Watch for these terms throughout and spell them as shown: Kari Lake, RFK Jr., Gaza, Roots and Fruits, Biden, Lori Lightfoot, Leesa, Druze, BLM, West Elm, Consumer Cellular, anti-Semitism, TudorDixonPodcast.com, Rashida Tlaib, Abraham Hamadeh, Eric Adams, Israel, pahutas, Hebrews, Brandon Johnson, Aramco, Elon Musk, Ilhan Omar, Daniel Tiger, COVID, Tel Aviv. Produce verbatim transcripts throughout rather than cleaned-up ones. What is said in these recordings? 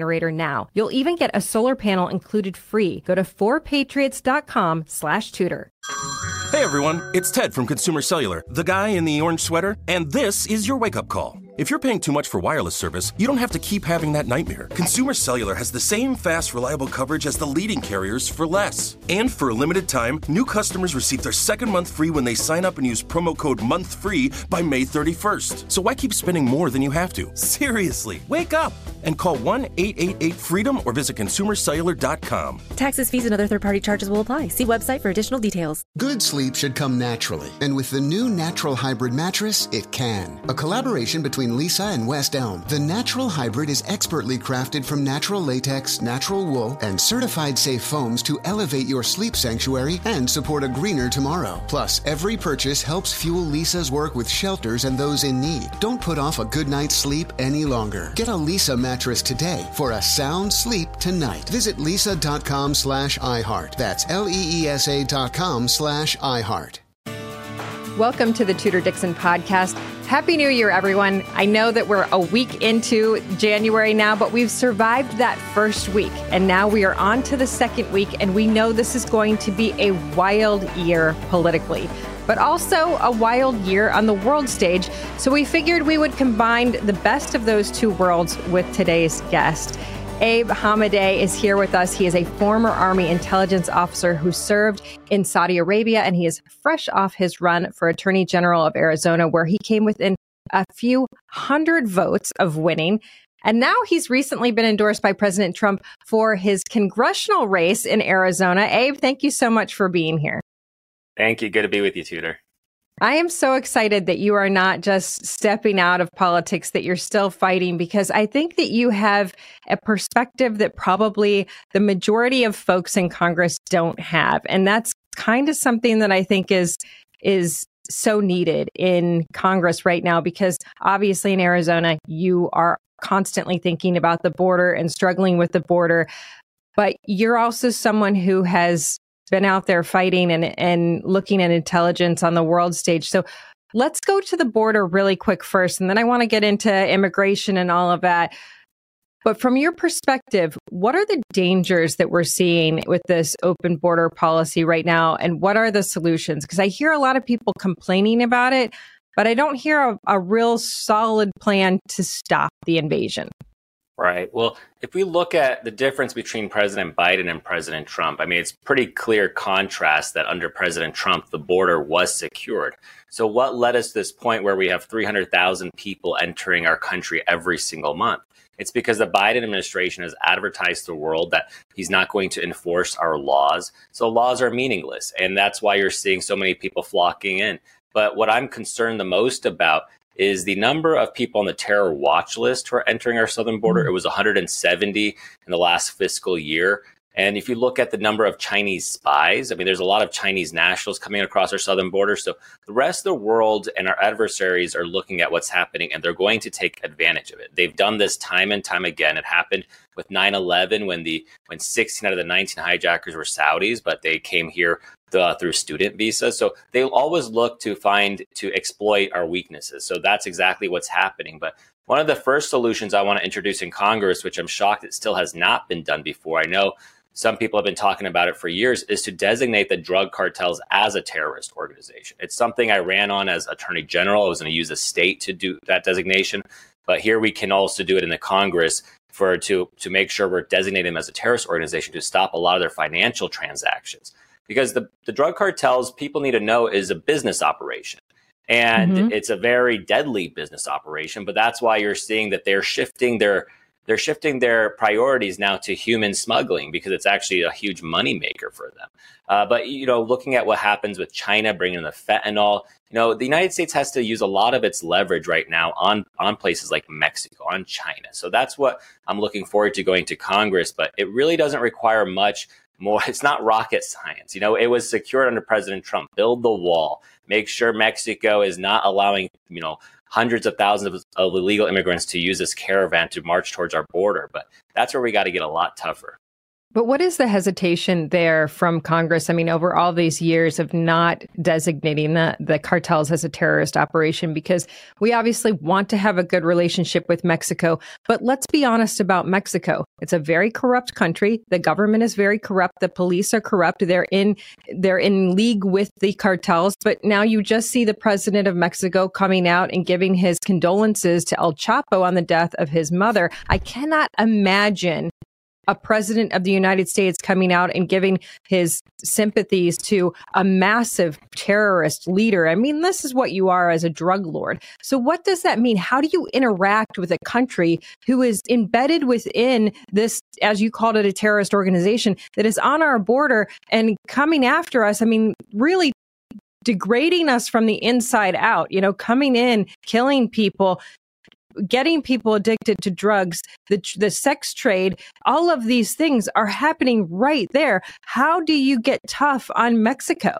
generator now. You'll even get a solar panel included free. Go to four patriots dot com slash Tudor. Hey everyone, it's Ted from Consumer Cellular, the guy in the orange sweater, and this is your wake-up call. If you're paying too much for wireless service, you don't have to keep having that nightmare. Consumer Cellular has the same fast, reliable coverage as the leading carriers for less. And for a limited time, new customers receive their second month free when they sign up and use promo code MONTHFREE by May thirty-first. So why keep spending more than you have to? Seriously, wake up and call one eight eight eight FREEDOM or visit consumer cellular dot com. Taxes, fees, and other third-party charges will apply. See website for additional details. Good sleep should come naturally. And with the new Natural Hybrid mattress, it can. A collaboration between Leesa and West Elm, the Natural Hybrid is expertly crafted from natural latex, natural wool, and certified safe foams to elevate your sleep sanctuary and support a greener tomorrow. Plus, every purchase helps fuel Leesa's work with shelters and those in need. Don't put off a good night's sleep any longer. Get a Leesa mattress today for a sound sleep tonight. Visit leesa dot com slash iHeart. That's L E E S A dot com slash iHeart. Welcome to the Tudor Dixon Podcast. Happy New Year, everyone. I know that we're a week into January now, but we've survived that first week. And now we are on to the second week, and we know this is going to be a wild year politically, but also a wild year on the world stage. So we figured we would combine the best of those two worlds with today's guest. Abe Hamadeh is here with us. He is a former Army intelligence officer who served in Saudi Arabia, and he is fresh off his run for Attorney General of Arizona, where he came within a few hundred votes of winning. And now he's recently been endorsed by President Trump for his congressional race in Arizona. Abe, thank you so much for being here. Thank you. Good to be with you, Tudor. I am so excited that you are not just stepping out of politics, that you're still fighting, because I think that you have a perspective that probably the majority of folks in Congress don't have. And that's kind of something that I think is is so needed in Congress right now, because obviously in Arizona, you are constantly thinking about the border and struggling with the border. But you're also someone who has been out there fighting and, and looking at intelligence on the world stage. So let's go to the border really quick first, and then I want to get into immigration and all of that. But from your perspective, what are the dangers that we're seeing with this open border policy right now? And what are the solutions? Because I hear a lot of people complaining about it, but I don't hear a, a real solid plan to stop the invasion. Right. Well, if we look at the difference between President Biden and President Trump, I mean, it's pretty clear contrast that under President Trump, the border was secured. So what led us to this point where we have three hundred thousand people entering our country every single month? It's because the Biden administration has advertised to the world that he's not going to enforce our laws. So laws are meaningless. And that's why you're seeing so many people flocking in. But what I'm concerned the most about is the number of people on the terror watch list who are entering our southern border. It was one hundred seventy in the last fiscal year. And if you look at the number of Chinese spies, I mean, there's a lot of Chinese nationals coming across our southern border. So the rest of the world and our adversaries are looking at what's happening, and they're going to take advantage of it. They've done this time and time again. It happened with nine eleven when the when sixteen out of the nineteen hijackers were Saudis, but they came here the, through student visas. So they always look to find to exploit our weaknesses. So that's exactly what's happening. But one of the first solutions I want to introduce in Congress, which I'm shocked it still has not been done before, I know some people have been talking about it for years, is to designate the drug cartels as a terrorist organization. It's something I ran on as Attorney General. I was going to use a state to do that designation. But here we can also do it in the Congress for to, to make sure we're designating them as a terrorist organization to stop a lot of their financial transactions. Because the, the drug cartels, people need to know, is a business operation. And mm-hmm. It's a very deadly business operation. But that's why you're seeing that they're shifting their They're shifting their priorities now to human smuggling because it's actually a huge moneymaker for them. Uh, but, you know, looking at what happens with China bringing in the fentanyl, you know, the United States has to use a lot of its leverage right now on, on places like Mexico, on China. So that's what I'm looking forward to going to Congress. But it really doesn't require much more. It's not rocket science. You know, it was secured under President Trump. Build the wall. Make sure Mexico is not allowing, you know, hundreds of thousands of, of illegal immigrants to use this caravan to march towards our border. But that's where we got to get a lot tougher. But what is the hesitation there from Congress? I mean, over all these years of not designating the, the cartels as a terrorist operation, because we obviously want to have a good relationship with Mexico. But let's be honest about Mexico. It's a very corrupt country. The government is very corrupt. The police are corrupt. They're in they're in league with the cartels. But now you just see the president of Mexico coming out and giving his condolences to El Chapo on the death of his mother. I cannot imagine a president of the United States coming out and giving his sympathies to a massive terrorist leader. I mean, this is what you are as a drug lord. So what does that mean? How do you interact with a country who is embedded within this, as you called it, a terrorist organization that is on our border and coming after us? I mean, really degrading us from the inside out, you know, coming in, killing people, getting people addicted to drugs, the the sex trade, all of these things are happening right there. How do you get tough on Mexico?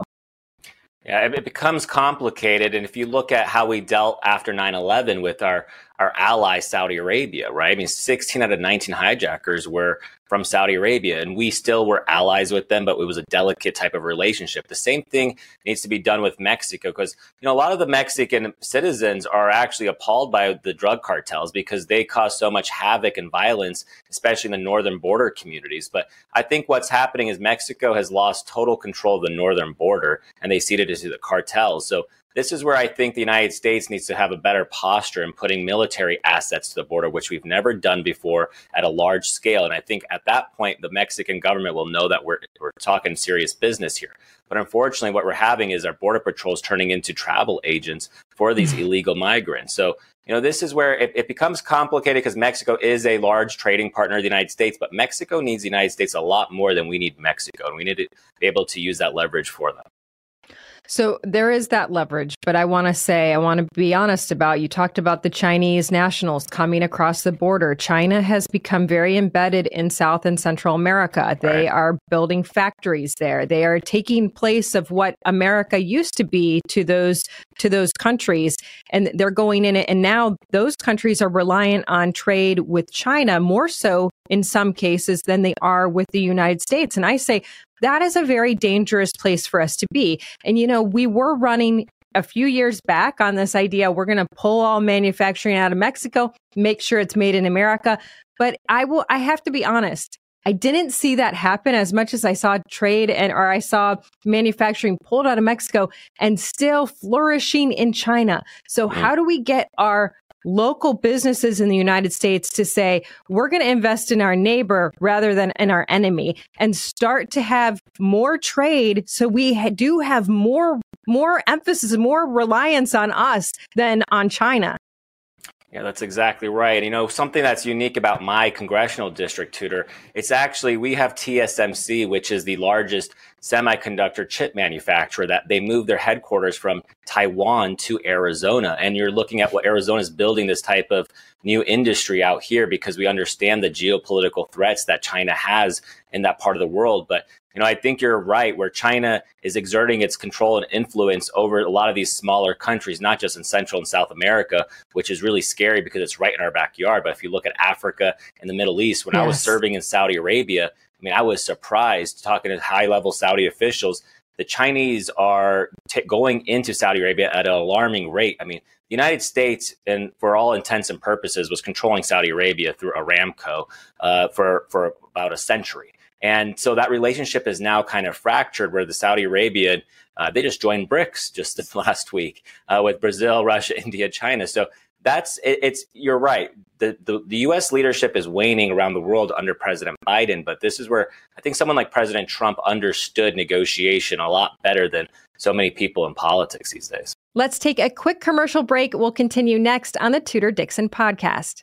Yeah, it becomes complicated. And if you look at how we dealt after nine eleven with our, our ally, Saudi Arabia, right? I mean, sixteen out of nineteen hijackers were from Saudi Arabia, and we still were allies with them, but it was a delicate type of relationship. The same thing needs to be done with Mexico, because, you know, a lot of the Mexican citizens are actually appalled by the drug cartels because they cause so much havoc and violence, especially in the northern border communities. But I think what's happening is Mexico has lost total control of the northern border, and they ceded it to the cartels. So this is where I think the United States needs to have a better posture in putting military assets to the border, which we've never done before at a large scale. And I think at that point, the Mexican government will know that we're, we're talking serious business here. But unfortunately, what we're having is our border patrols turning into travel agents for these illegal migrants. So, you know, this is where it, it becomes complicated, because Mexico is a large trading partner of the United States, but Mexico needs the United States a lot more than we need Mexico. And we need to be able to use that leverage for them. So there is that leverage, but I want to say, I want to be honest about, you talked about the Chinese nationals coming across the border. China has become very embedded in South and Central America. They right. are building factories there. They are taking place of what America used to be to those to those countries, and they're going in it. And now those countries are reliant on trade with China more so in some cases than they are with the United States. And I say, that is a very dangerous place for us to be. And, you know, we were running a few years back on this idea, we're going to pull all manufacturing out of Mexico, make sure it's made in America. But I will, I have to be honest, I didn't see that happen as much as I saw trade and or I saw manufacturing pulled out of Mexico and still flourishing in China. So mm-hmm. how do we get our local businesses in the United States to say, we're going to invest in our neighbor rather than in our enemy, and start to have more trade so we ha- do have more more emphasis, more reliance on us than on China? Yeah, that's exactly right. You know, something that's unique about my congressional district, Tudor, it's actually, we have T S M C, which is the largest semiconductor chip manufacturer, that they moved their headquarters from Taiwan to Arizona. And you're looking at what Arizona is building, this type of new industry out here, because we understand the geopolitical threats that China has in that part of the world. But you know, I think you're right, where China is exerting its control and influence over a lot of these smaller countries, not just in Central and South America, which is really scary because it's right in our backyard. But if you look at Africa and the Middle East, when yes. I was serving in Saudi Arabia, I mean, I was surprised talking to high-level Saudi officials. The Chinese are t- going into Saudi Arabia at an alarming rate. I mean, the United States, and for all intents and purposes, was controlling Saudi Arabia through Aramco uh, for, for about a century. And so that relationship is now kind of fractured, where the Saudi Arabian, uh, they just joined BRICS just this last week uh, with Brazil, Russia, India, China. So that's it, it's you're right. The, the the U S leadership is waning around the world under President Biden. But this is where I think someone like President Trump understood negotiation a lot better than so many people in politics these days. Let's take a quick commercial break. We'll continue next on the Tudor Dixon podcast.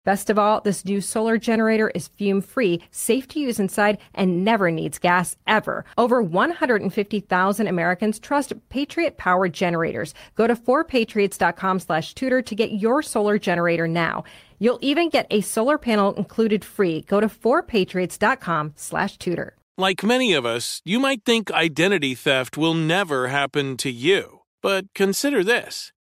Best of all, this new solar generator is fume-free, safe to use inside, and never needs gas, ever. Over one hundred fifty thousand Americans trust Patriot Power Generators. Go to four patriots dot com slash Tudor to get your solar generator now. You'll even get a solar panel included free. Go to four patriots dot com slash Tudor. Like many of us, you might think identity theft will never happen to you. But consider this.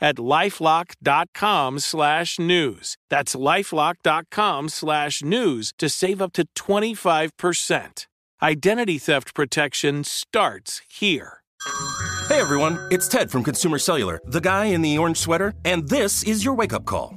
at lifelock dot com slash news. That's lifelock dot com slash news to save up to twenty-five percent. Identity theft protection starts here. Hey everyone, it's Ted from Consumer Cellular, the guy in the orange sweater, and this is your wake-up call.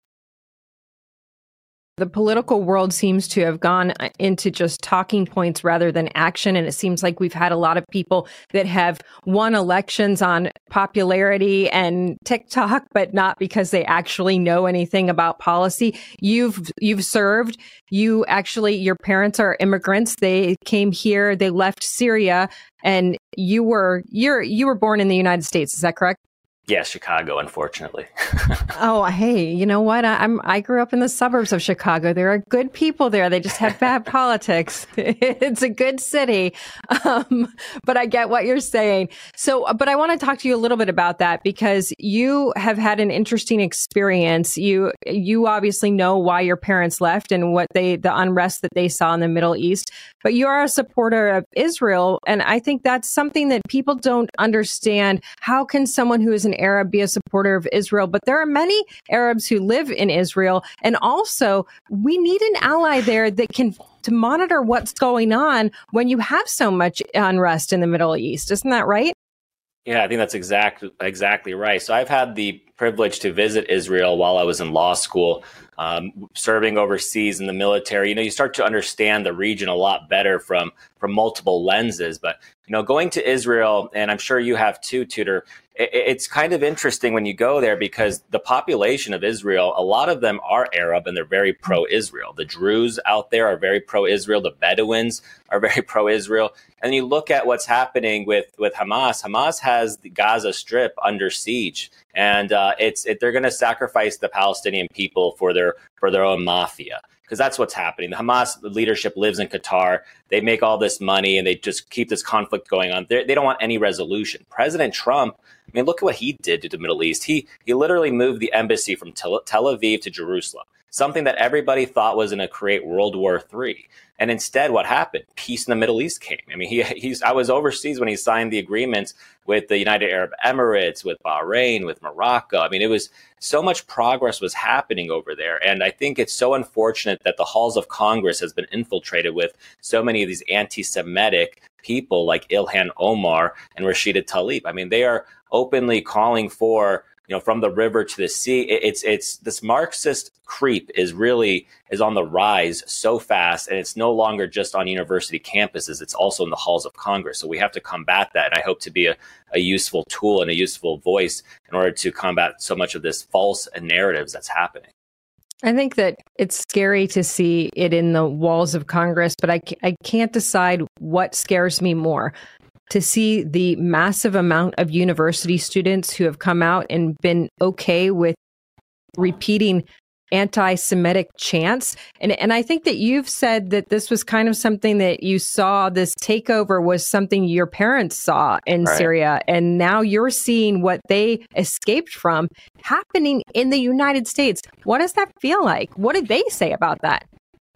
The political world seems to have gone into just talking points rather than action. And it seems like we've had a lot of people that have won elections on popularity and TikTok, but not because they actually know anything about policy. You've you've served. You actually, your parents are immigrants. They came here. They left Syria, and you were you're you were born in the United States. Is that correct? Yeah, Chicago, unfortunately. Oh, hey, you know what? I, I'm I grew up in the suburbs of Chicago. There are good people there. They just have bad politics. It's a good city, um, but I get what you're saying. So, but I want to talk to you a little bit about that, because you have had an interesting experience. You you obviously know why your parents left and what they the unrest that they saw in the Middle East. But you are a supporter of Israel, and I think that's something that people don't understand. How can someone who is an Arab be a supporter of Israel? But there are many Arabs who live in Israel, and also we need an ally there that can to monitor what's going on when you have so much unrest in the Middle East. Isn't that right? Yeah, I think that's exact, exactly right. So I've had the privilege to visit Israel while I was in law school, um, serving overseas in the military. You know, you start to understand the region a lot better from from multiple lenses. But, you know, going to Israel, and I'm sure you have too, Tudor, it, it's kind of interesting when you go there, because the population of Israel, a lot of them are Arab and they're very pro-Israel. The Druze out there are very pro-Israel. The Bedouins are very pro-Israel. And you look at what's happening with, with Hamas. Hamas has the Gaza Strip under siege, and uh, it's it, they're going to sacrifice the Palestinian people for their for their own mafia, because that's what's happening. The Hamas leadership lives in Qatar. They make all this money, and they just keep this conflict going on. They're, they don't want any resolution. President Trump, I mean, look at what he did to the Middle East. He he literally moved the embassy from Tel, Tel Aviv to Jerusalem. something that everybody thought was going to create World War Three. And instead, what happened? Peace in the Middle East came. I mean, he, he's, I was overseas when he signed the agreements with the United Arab Emirates, with Bahrain, with Morocco. I mean, it was so much progress was happening over there. And I think it's so unfortunate that the halls of Congress has been infiltrated with so many of these anti-Semitic people like Ilhan Omar and Rashida Tlaib. I mean, they are openly calling for, you know, from the river to the sea. It's it's this Marxist creep is really is on the rise so fast, and it's no longer just on university campuses. It's also in the halls of Congress. So we have to combat that. And I hope to be a, a useful tool and a useful voice in order to combat so much of this false narratives that's happening. I think that it's scary to see it in the walls of Congress, but I, I can't decide what scares me more. To see the massive amount of university students who have come out and been okay with repeating anti-Semitic chants. And, and I think that you've said that this was kind of something that you saw, this takeover was something your parents saw in right. Syria. And now you're seeing what they escaped from happening in the United States. What does that feel like? What did they say about that?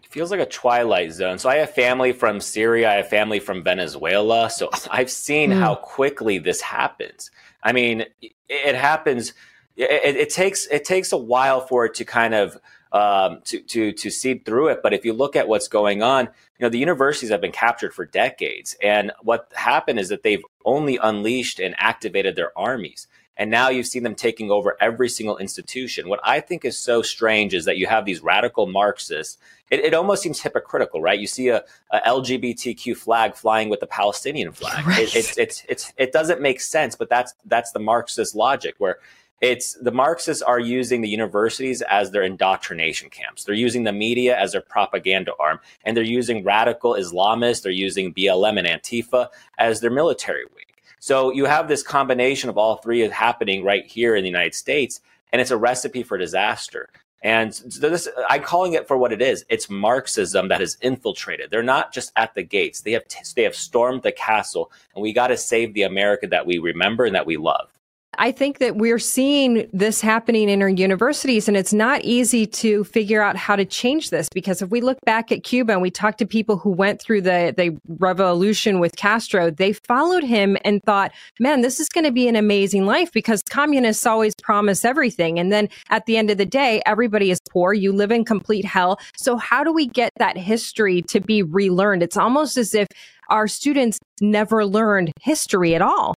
Feels like a twilight zone. So I have family from Syria, I have family from Venezuela. So I've seen mm. how quickly this happens. I mean, it, it happens. It, it takes it takes a while for it to kind of um, to to to seep through it. But if you look at what's going on, you know, the universities have been captured for decades, and what happened is that they've only unleashed and activated their armies. And now you've seen them taking over every single institution. What I think is so strange is that you have these radical Marxists. It, it almost seems hypocritical, right? You see a, a L G B T Q flag flying with the Palestinian flag. Right. It, it, it, it, it doesn't make sense, but that's that's the Marxist logic, where it's the Marxists are using the universities as their indoctrination camps. They're using the media as their propaganda arm, and they're using radical Islamists. They're using B L M and Antifa as their military wing. So you have this combination of all three happening right here in the United States, and it's a recipe for disaster. And so this, I'm calling it for what it is. It's Marxism that has infiltrated. They're not just at the gates. They have t- they have stormed the castle, and we got to save the America that we remember and that we love. I think that we're seeing this happening in our universities, and it's not easy to figure out how to change this, because if we look back at Cuba and we talk to people who went through the, the revolution with Castro, they followed him and thought, man, this is going to be an amazing life because communists always promise everything. And then at the end of the day, everybody is poor. You live in complete hell. So how do we get that history to be relearned? It's almost as if our students never learned history at all.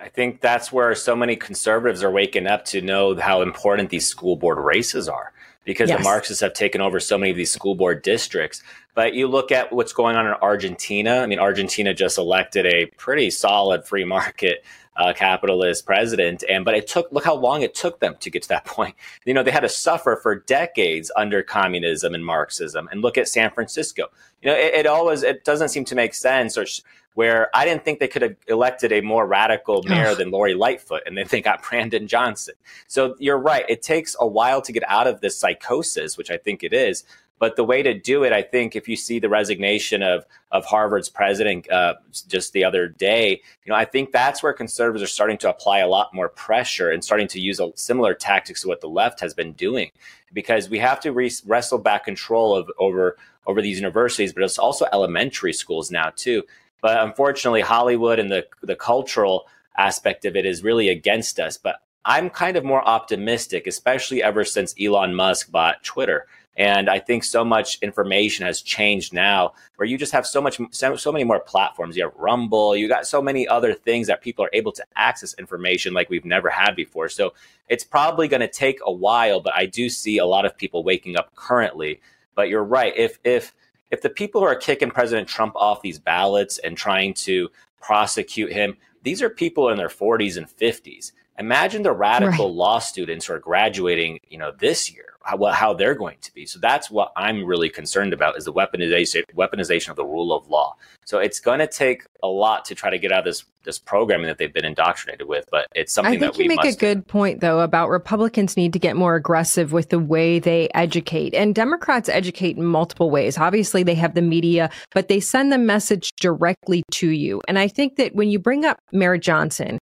I think that's where so many conservatives are waking up to know how important these school board races are, because yes. the Marxists have taken over so many of these school board districts. But you look at what's going on in Argentina. I mean, Argentina just elected a pretty solid free market uh, capitalist president. And but it took look how long it took them to get to that point. You know, they had to suffer for decades under communism and Marxism. And look at San Francisco. You know, it, it always it doesn't seem to make sense, or sh- where I didn't think they could have elected a more radical mayor Ugh. than Lori Lightfoot, and then they got Brandon Johnson. So you're right. It takes a while to get out of this psychosis, which I think it is. But the way to do it, I think, if you see the resignation of of Harvard's president uh, just the other day, you know, I think that's where conservatives are starting to apply a lot more pressure and starting to use a similar tactics to what the left has been doing, because we have to re- wrestle back control of over over these universities, but it's also elementary schools now too. But unfortunately, Hollywood and the the cultural aspect of it is really against us. But I'm kind of more optimistic, especially ever since Elon Musk bought Twitter. And I think so much information has changed now, where you just have so much, so, so many more platforms. You have Rumble, you got so many other things that people are able to access information like we've never had before. So it's probably going to take a while, but I do see a lot of people waking up currently. But you're right. If if If the people who are kicking President Trump off these ballots and trying to prosecute him, these are people in their forties and fifties. Imagine the radical right. law students who are graduating, you know, this year, how, how they're going to be. So that's what I'm really concerned about, is the weaponization, weaponization of the rule of law. So it's going to take a lot to try to get out of this this programming that they've been indoctrinated with, but it's something that we must do. I think you make a good point, though, about Republicans need to get more aggressive with the way they educate. And Democrats educate in multiple ways. Obviously, they have the media, but they send the message directly to you. And I think that when you bring up Mayor Johnson,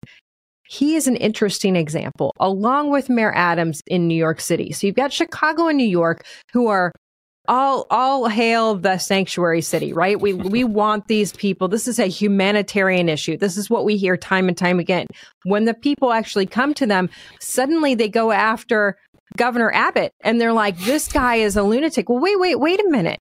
He is an interesting example, along with Mayor Adams in New York City. So you've got Chicago and New York, who are all all hail the sanctuary city, right? We we want these people. This is a humanitarian issue. This is what we hear time and time again. When the people actually come to them, suddenly they go after Governor Abbott, and they're like, this guy is a lunatic. Well, wait, wait, wait a minute.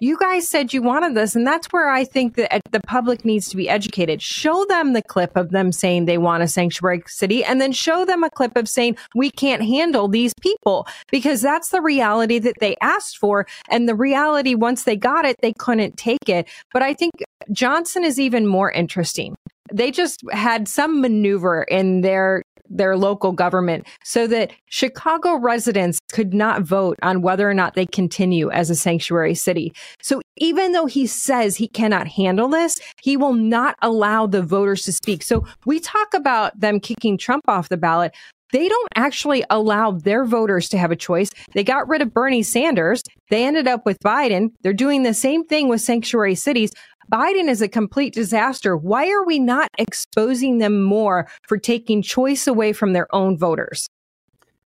You guys said you wanted this, and that's where I think that the public needs to be educated. Show them the clip of them saying they want a sanctuary city, and then show them a clip of saying we can't handle these people, because that's the reality that they asked for. And the reality, once they got it, they couldn't take it. But I think Johnson is even more interesting. They just had some maneuver in their their local government so that Chicago residents could not vote on whether or not they continue as a sanctuary city. So even though he says he cannot handle this, he will not allow the voters to speak. So we talk about them kicking Trump off the ballot. They don't actually allow their voters to have a choice. They got rid of Bernie Sanders. They ended up with Biden. They're doing the same thing with sanctuary cities. Biden is a complete disaster. Why are we not exposing them more for taking choice away from their own voters?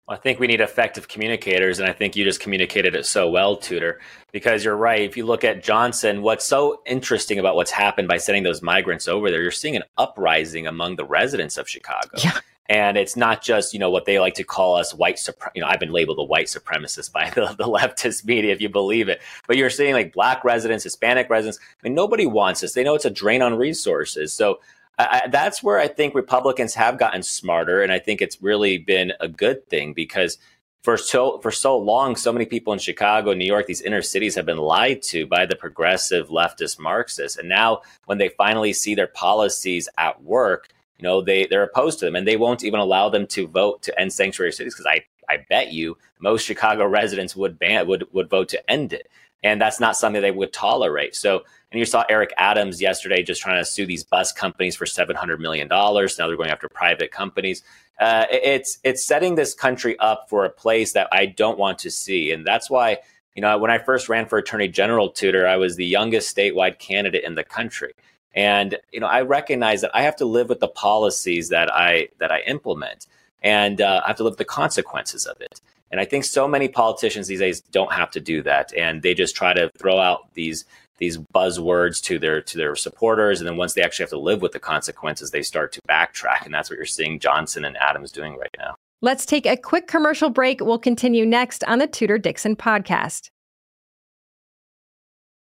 Well, I think we need effective communicators, and I think you just communicated it so well, Tudor, because you're right. If you look at Johnson, what's so interesting about what's happened by sending those migrants over there, you're seeing an uprising among the residents of Chicago. Yeah. And it's not just, you know, what they like to call us white, supre- you know, I've been labeled a white supremacist by the, the leftist media, if you believe it. But you're seeing like black residents, Hispanic residents. I mean, nobody wants this. They know it's a drain on resources. So I, I, that's where I think Republicans have gotten smarter. And I think it's really been a good thing, because for so for so long, so many people in Chicago, New York, these inner cities have been lied to by the progressive leftist Marxists. And now when they finally see their policies at work, you know, they, they're opposed to them, and they won't even allow them to vote to end sanctuary cities, because I, I bet you most Chicago residents would ban would would vote to end it. And that's not something they would tolerate. So, and you saw Eric Adams yesterday just trying to sue these bus companies for seven hundred million dollars. Now they're going after private companies. Uh, it, it's it's setting this country up for a place that I don't want to see. And that's why, you know, when I first ran for attorney general, Tudor, I was the youngest statewide candidate in the country. And, you know, I recognize that I have to live with the policies that I that I implement, and uh, I have to live with the consequences of it. And I think so many politicians these days don't have to do that. And they just try to throw out these these buzzwords to their to their supporters. And then once they actually have to live with the consequences, they start to backtrack. And that's what you're seeing Johnson and Adams doing right now. Let's take a quick commercial break. We'll continue next on the Tudor Dixon podcast.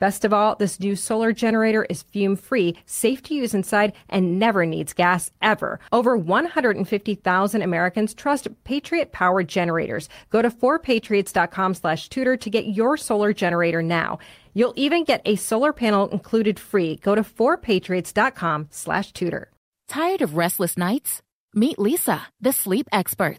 Best of all, this new solar generator is fume-free, safe to use inside, and never needs gas, ever. Over one hundred fifty thousand Americans trust Patriot Power Generators. Go to four patriots dot com slash Tudor to get your solar generator now. You'll even get a solar panel included free. Go to four patriots dot com slash Tudor. Tired of restless nights? Meet Leesa, the sleep experts.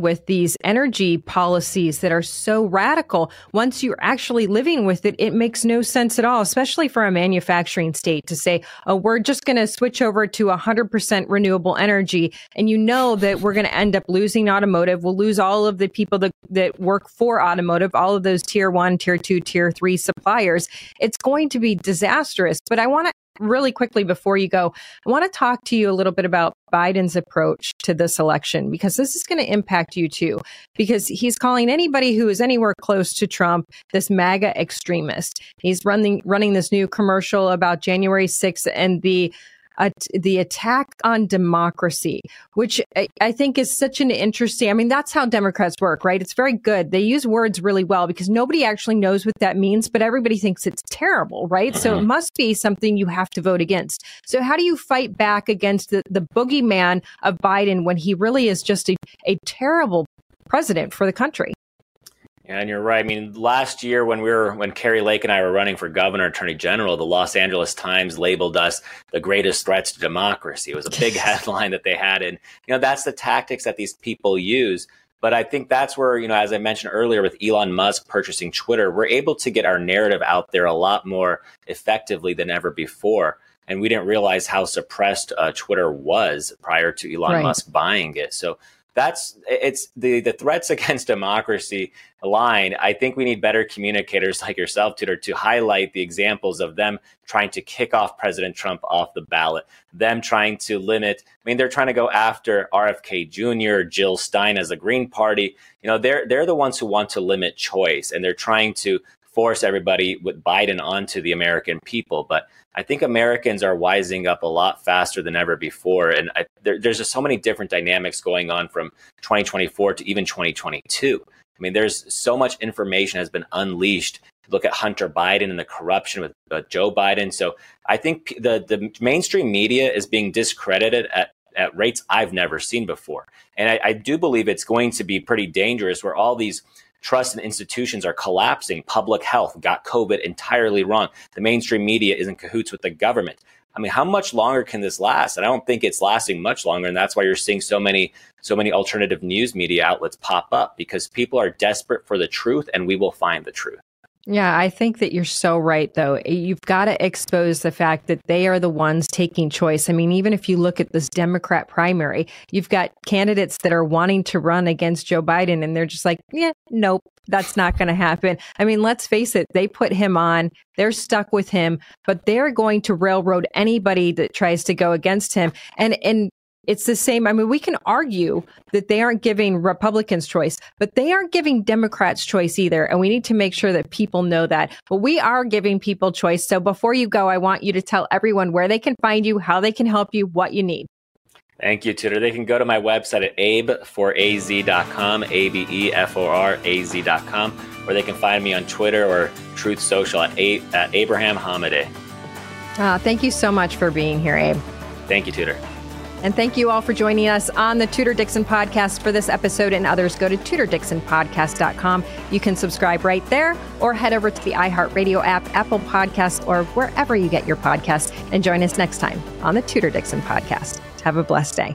With these energy policies that are so radical, once you're actually living with it, it makes no sense at all, especially for a manufacturing state to say, oh, we're just going to switch over to one hundred percent renewable energy. And you know that we're going to end up losing automotive. We'll lose all of the people that, that work for automotive, all of those tier one, tier two, tier three suppliers. It's going to be disastrous. But I want to really quickly before you go, I want to talk to you a little bit about Biden's approach to this election, because this is going to impact you too, because he's calling anybody who is anywhere close to Trump this MAGA extremist. He's running running this new commercial about January sixth and the Uh, the attack on democracy, which I, I think is such an interesting, I mean, that's how Democrats work, right? It's very good. They use words really well because nobody actually knows what that means, but everybody thinks it's terrible, right? Mm-hmm. So it must be something you have to vote against. So how do you fight back against the, the boogeyman of Biden when he really is just a, a terrible president for the country? And you're right. I mean, last year when we were when Kari Lake and I were running for governor, attorney general, the Los Angeles Times labeled us the greatest threats to democracy. It was a big headline that they had. And, you know, that's the tactics that these people use. But I think that's where, you know, as I mentioned earlier, with Elon Musk purchasing Twitter, we're able to get our narrative out there a lot more effectively than ever before. And we didn't realize how suppressed uh, Twitter was prior to Elon right. Musk buying it. So That's it's the, the threats against democracy line. I think we need better communicators like yourself, Tudor, to highlight the examples of them trying to kick off President Trump off the ballot, them trying to limit. I mean, they're trying to go after R F K Junior, Jill Stein as a Green Party. You know, they're they're the ones who want to limit choice, and they're trying to force everybody with Biden onto the American people. But I think Americans are wising up a lot faster than ever before. And I, there, there's just so many different dynamics going on from twenty twenty-four to even twenty twenty-two. I mean, there's so much information has been unleashed. Look at Hunter Biden and the corruption with uh, Joe Biden. So I think the, the mainstream media is being discredited at at rates I've never seen before. And I, I do believe it's going to be pretty dangerous where all these trust and institutions are collapsing. Public health got COVID entirely wrong. The mainstream media is in cahoots with the government. I mean, how much longer can this last? And I don't think it's lasting much longer. And that's why you're seeing so many, so many alternative news media outlets pop up, because people are desperate for the truth, and we will find the truth. Yeah, I think that you're so right, though. You've got to expose the fact that they are the ones taking choice. I mean, even if you look at this Democrat primary, you've got candidates that are wanting to run against Joe Biden, and they're just like, yeah, nope, that's not going to happen. I mean, let's face it, they put him on, they're stuck with him, but they're going to railroad anybody that tries to go against him. And and it's the same. I mean, we can argue that they aren't giving Republicans choice, but they aren't giving Democrats choice either. And we need to make sure that people know that. But we are giving people choice. So before you go, I want you to tell everyone where they can find you, how they can help you, what you need. Thank you, Tudor. They can go to my website at abe four a z dot com, A B E F O R A Z dot com, or they can find me on Twitter or Truth Social at, a- at Abraham Hamadeh. Uh, thank you so much for being here, Abe. Thank you, Tudor. And thank you all for joining us on the Tudor Dixon Podcast for this episode and others. Go to Tudor Dixon Podcast dot com. You can subscribe right there or head over to the iHeartRadio app, Apple Podcasts, or wherever you get your podcasts. And join us next time on the Tudor Dixon Podcast. Have a blessed day.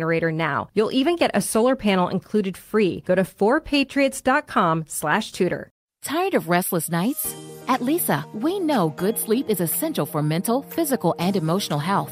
generator now. You'll even get a solar panel included free. Go to for patriots dot com slash Tudor. Tired of restless nights? At Leesa, we know good sleep is essential for mental, physical, and emotional health.